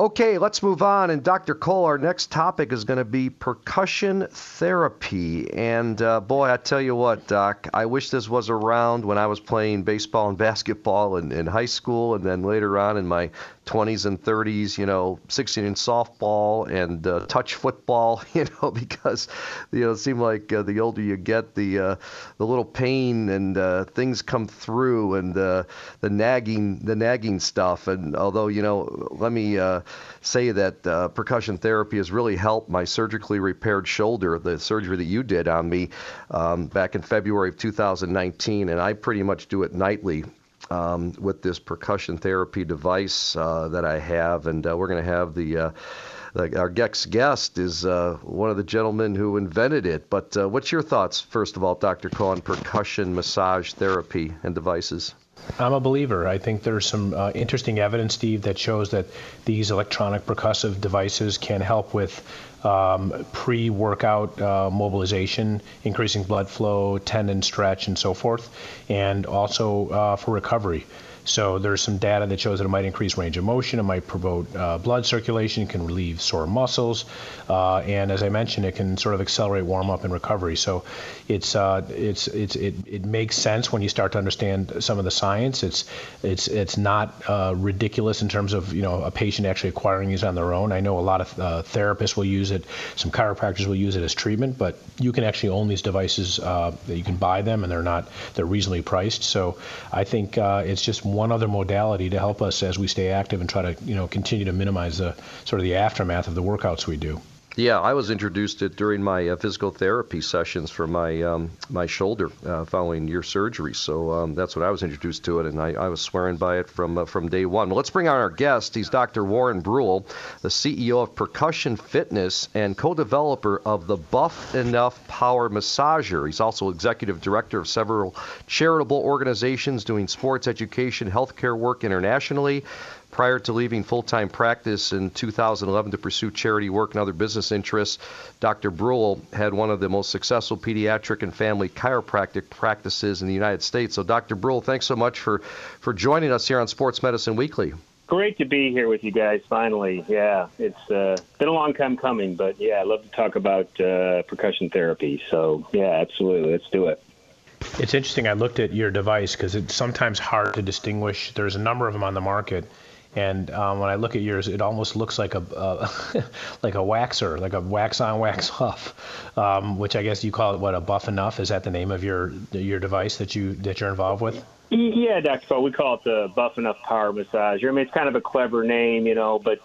Okay, let's move on. And Dr. Cole, our next topic is going to be percussion therapy. And boy, I tell you what, Doc, I wish this was around when I was playing baseball and basketball in high school, and then later on in my 20s and 30s, you know, 16-inch softball and touch football, you know, because, you know, it seemed like the older you get, the little pain and things come through, and the nagging stuff. And although, you know, let me say that percussion therapy has really helped my surgically repaired shoulder, the surgery that you did on me back in February of 2019, and I pretty much do it nightly with this percussion therapy device that I have. And we're going to have our next guest is one of the gentlemen who invented it. But what's your thoughts, first of all, Dr. Cole, on percussion massage therapy and devices? I'm a believer. I think there's some interesting evidence, Steve, that shows that these electronic percussive devices can help with pre-workout mobilization, increasing blood flow, tendon stretch, and so forth, and also for recovery. So there's some data that shows that it might increase range of motion, it might promote blood circulation, can relieve sore muscles, and as I mentioned, it can sort of accelerate warm-up and recovery. So it makes sense when you start to understand some of the science. It's not ridiculous in terms of, you know, a patient actually acquiring these on their own. I know a lot of therapists will use it, some chiropractors will use it as treatment, but you can actually own these devices. You can buy them, and they're reasonably priced. So I think it's just one other modality to help us as we stay active and try to, you know, continue to minimize the sort of the aftermath of the workouts we do. Yeah, I was introduced to it during my physical therapy sessions for my my shoulder following your surgery. So that's when I was introduced to it, and I was swearing by it from day one. Well, let's bring on our guest. He's Dr. Warren Bruhl, the CEO of Percussion Fitness and co-developer of the Buff Enough Power Massager. He's also executive director of several charitable organizations doing sports, education, healthcare work internationally. Prior to leaving full-time practice in 2011 to pursue charity work and other business interests, Dr. Bruhl had one of the most successful pediatric and family chiropractic practices in the United States. So, Dr. Bruhl, thanks so much for joining us here on Sports Medicine Weekly. Great to be here with you guys, finally. Yeah, it's been a long time coming, but, yeah, I'd love to talk about percussion therapy. So, yeah, absolutely. Let's do it. It's interesting. I looked at your device because it's sometimes hard to distinguish. There's a number of them on the market. And when I look at yours, it almost looks like a waxer, like a wax on, wax off, which I guess you call it, what, a Buff Enough? Is that the name of your device that you're involved with? Yeah, Dr. Cole, we call it the Buff Enough Power Massager. I mean, it's kind of a clever name, you know, but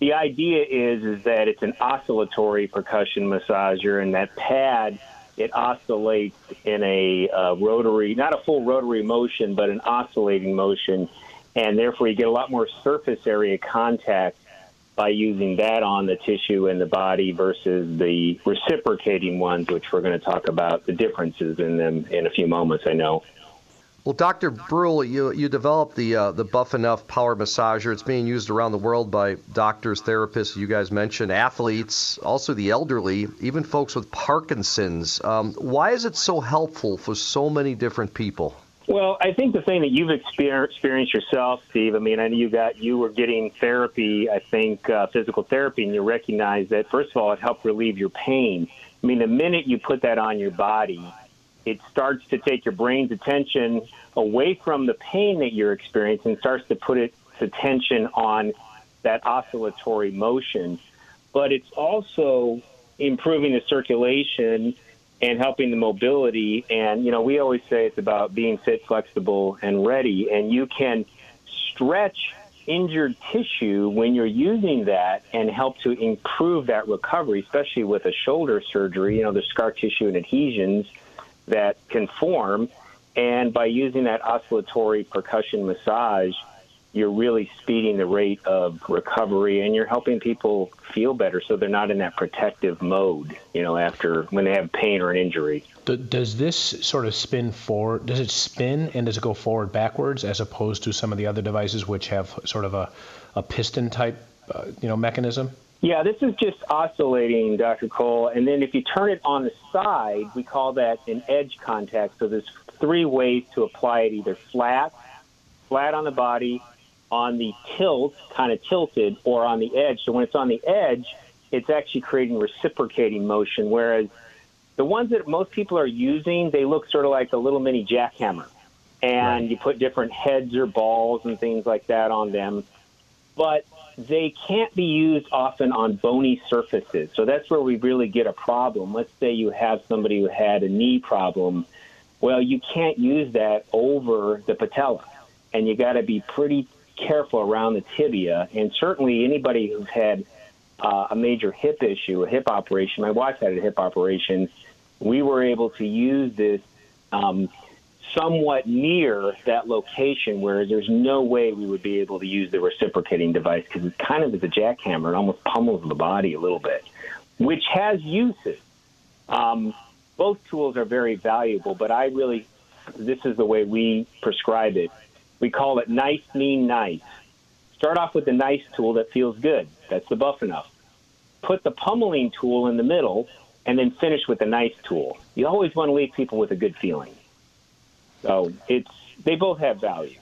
the idea is that it's an oscillatory percussion massager, and that pad, it oscillates in a rotary, not a full rotary motion, but an oscillating motion. And therefore, you get a lot more surface area contact by using that on the tissue in the body versus the reciprocating ones, which we're going to talk about the differences in them in a few moments, I know. Well, Dr. Bruhl, you developed the Buff Enough Power Massager. It's being used around the world by doctors, therapists, you guys mentioned, athletes, also the elderly, even folks with Parkinson's. Why is it so helpful for so many different people? Well, I think the thing that you've experienced yourself, Steve, I mean, I know you were getting therapy, I think, physical therapy, and you recognize that, first of all, it helped relieve your pain. I mean, the minute you put that on your body, it starts to take your brain's attention away from the pain that you're experiencing, starts to put its attention on that oscillatory motion. But it's also improving the circulation and helping the mobility. And, you know, we always say it's about being fit, flexible, and ready. And you can stretch injured tissue when you're using that and help to improve that recovery, especially with a shoulder surgery. You know, there's scar tissue and adhesions that can form. And by using that oscillatory percussion massage, you're really speeding the rate of recovery, and you're helping people feel better so they're not in that protective mode, you know, after when they have pain or an injury. Does this sort of spin forward? Does it spin, and does it go forward backwards as opposed to some of the other devices which have sort of a piston type, you know, mechanism? Yeah, this is just oscillating, Dr. Cole. And then if you turn it on the side, we call that an edge contact. So there's three ways to apply it, either flat on the body, on the tilt, kind of tilted, or on the edge. So when it's on the edge, it's actually creating reciprocating motion, whereas the ones that most people are using, they look sort of like a little mini jackhammer. And right. You put different heads or balls and things like that on them. But they can't be used often on bony surfaces. So that's where we really get a problem. Let's say you have somebody who had a knee problem. Well, you can't use that over the patella. And you got to be pretty careful around the tibia. And certainly anybody who's had a major hip issue, a hip operation, my wife had a hip operation, we were able to use this somewhat near that location, whereas there's no way we would be able to use the reciprocating device because it's kind of as a jackhammer. It almost pummels the body a little bit, which has uses. Both tools are very valuable, but this is the way we prescribe it. We call it nice, mean, nice. Start off with the nice tool that feels good. That's the Buff Enough. Put the pummeling tool in the middle and then finish with the nice tool. You always want to leave people with a good feeling. So they both have value.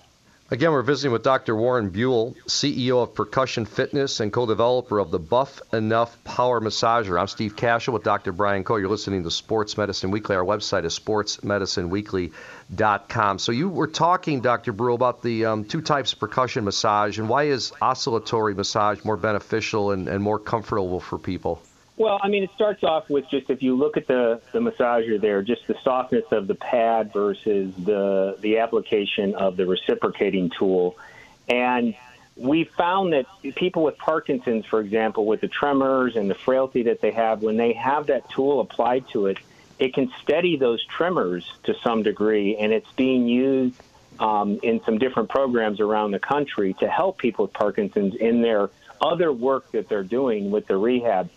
Again, we're visiting with Dr. Warren Bruhl, CEO of Percussion Fitness and co-developer of the Buff Enough Power Massager. I'm Steve Cashel with Dr. Brian Coe. You're listening to Sports Medicine Weekly. Our website is sportsmedicineweekly.com. So you were talking, Dr. Bruhl, about the two types of percussion massage, and why is oscillatory massage more beneficial and more comfortable for people? Well, I mean, it starts off with just if you look at the massager there, just the softness of the pad versus the application of the reciprocating tool. And we found that people with Parkinson's, for example, with the tremors and the frailty that they have, when they have that tool applied to it, it can steady those tremors to some degree. And it's being used in some different programs around the country to help people with Parkinson's in their other work that they're doing with the rehab.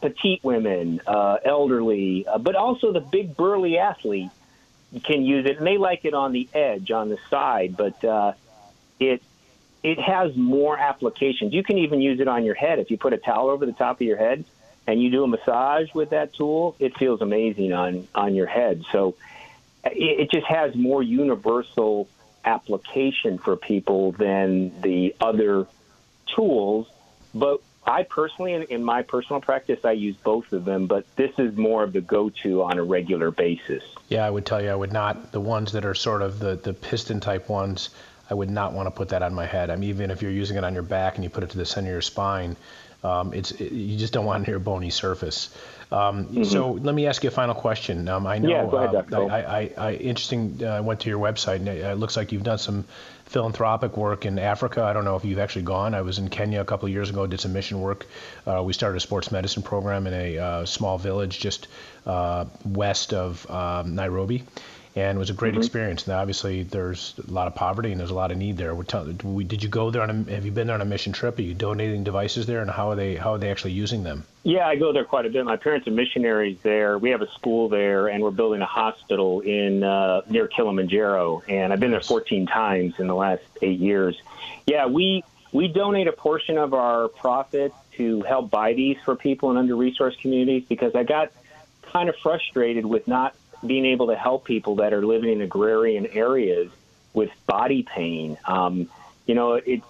Petite women, elderly, but also the big burly athlete can use it, and they like it on the edge, on the side, but it has more applications. You can even use it on your head. If you put a towel over the top of your head and you do a massage with that tool, it feels amazing on your head. So it just has more universal application for people than the other tools, but I personally, in my personal practice, I use both of them, but this is more of the go-to on a regular basis. Yeah, I would tell you I would not. The ones that are sort of the piston-type ones, I would not want to put that on my head. I mean, even if you're using it on your back and you put it to the center of your spine, you just don't want it near a bony surface. So let me ask you a final question. I know, yeah, go ahead, Dr. I went to your website, and it looks like you've done some philanthropic work in Africa. I don't know if you've actually gone. I was in Kenya a couple of years ago, did some mission work. We started a sports medicine program in a small village just west of Nairobi. And it was a great experience. Now, obviously, there's a lot of poverty and there's a lot of need there. Did you go there? Have you been there on a mission trip? Are you donating devices there, and how are they actually using them? Yeah, I go there quite a bit. My parents are missionaries there. We have a school there, and we're building a hospital in near Kilimanjaro. And I've been there 14 times in the last 8 years. Yeah, we donate a portion of our profits to help buy these for people in under-resourced communities, because I got kind of frustrated with not being able to help people that are living in agrarian areas with body pain. They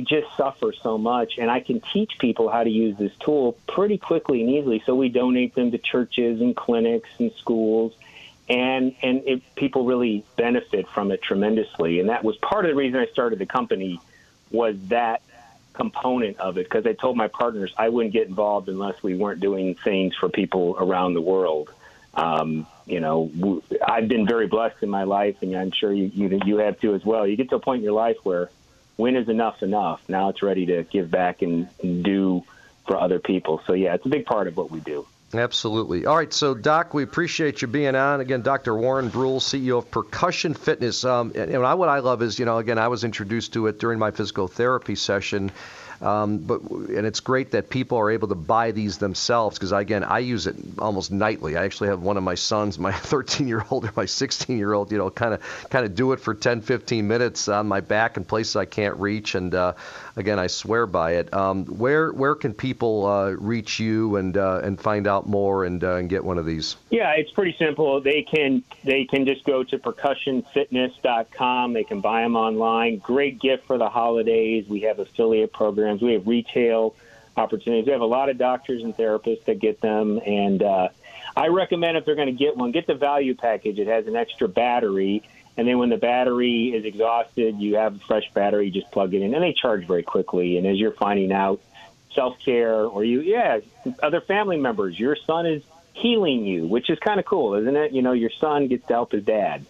just suffer so much, and I can teach people how to use this tool pretty quickly and easily. So we donate them to churches and clinics and schools, and people really benefit from it tremendously. And that was part of the reason I started the company, was that component of it, because I told my partners I wouldn't get involved unless we weren't doing things for people around the world. I've been very blessed in my life, and I'm sure you have too as well. You get to a point in your life where when is enough enough? Now it's ready to give back and do for other people. So, yeah, it's a big part of what we do. Absolutely. All right, so, Doc, we appreciate you being on. Again, Dr. Warren Bruhl, CEO of Percussion Fitness. What I love is, again, I was introduced to it during my physical therapy session. And it's great that people are able to buy these themselves, because, again, I use it almost nightly. I actually have one of my sons, my 13-year-old or my 16-year-old, you know, kind of do it for 10, 15 minutes on my back in places I can't reach. And, again, I swear by it. Where can people reach you and find out more and get one of these? Yeah, it's pretty simple. They can just go to percussionfitness.com. They can buy them online. Great gift for the holidays. We have affiliate programs. We have retail opportunities. We have a lot of doctors and therapists that get them. And I recommend, if they're going to get one, get the value package. It has an extra battery. And then when the battery is exhausted, you have a fresh battery, you just plug it in. And they charge very quickly. And as you're finding out, self-care, or other family members, your son is healing you, which is kind of cool, isn't it? You know, your son gets to help his dad.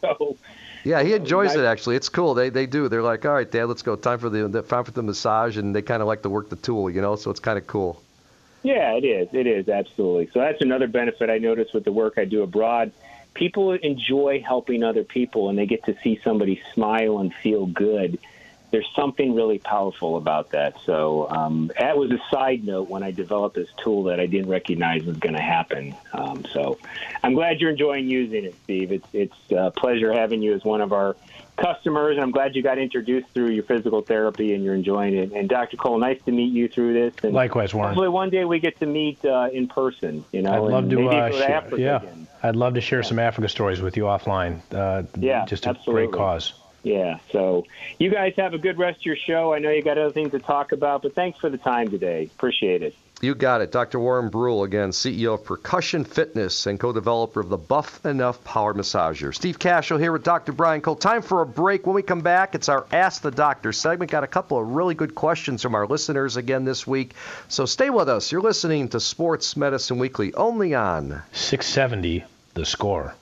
So, yeah, he enjoys it, actually. It's cool. They do. They're like, all right, Dad, let's go. Time for the massage. And they kind of like to work the tool, you know, so it's kind of cool. Yeah, it is. It is, absolutely. So that's another benefit I notice with the work I do abroad. People enjoy helping other people, and they get to see somebody smile and feel good. There's something really powerful about that. So that was a side note when I developed this tool that I didn't recognize was going to happen. So I'm glad you're enjoying using it, Steve. It's a pleasure having you as one of our customers, and I'm glad you got introduced through your physical therapy and you're enjoying it. And Dr. Cole, nice to meet you through this. And likewise, Warren. Hopefully one day we get to meet in person. You know, I'd love to Africa again. I'd love to share some Africa stories with you offline. Just a absolutely. Great cause. Yeah, so you guys have a good rest of your show. I know you got other things to talk about, but thanks for the time today. Appreciate it. You got it. Dr. Warren Bruhl, again, CEO of Percussion Fitness and co-developer of the Buff Enough Power Massager. Steve Cashel here with Dr. Brian Cole. Time for a break. When we come back, it's our Ask the Doctor segment. Got a couple of really good questions from our listeners again this week. So stay with us. You're listening to Sports Medicine Weekly, only on 670 The Score.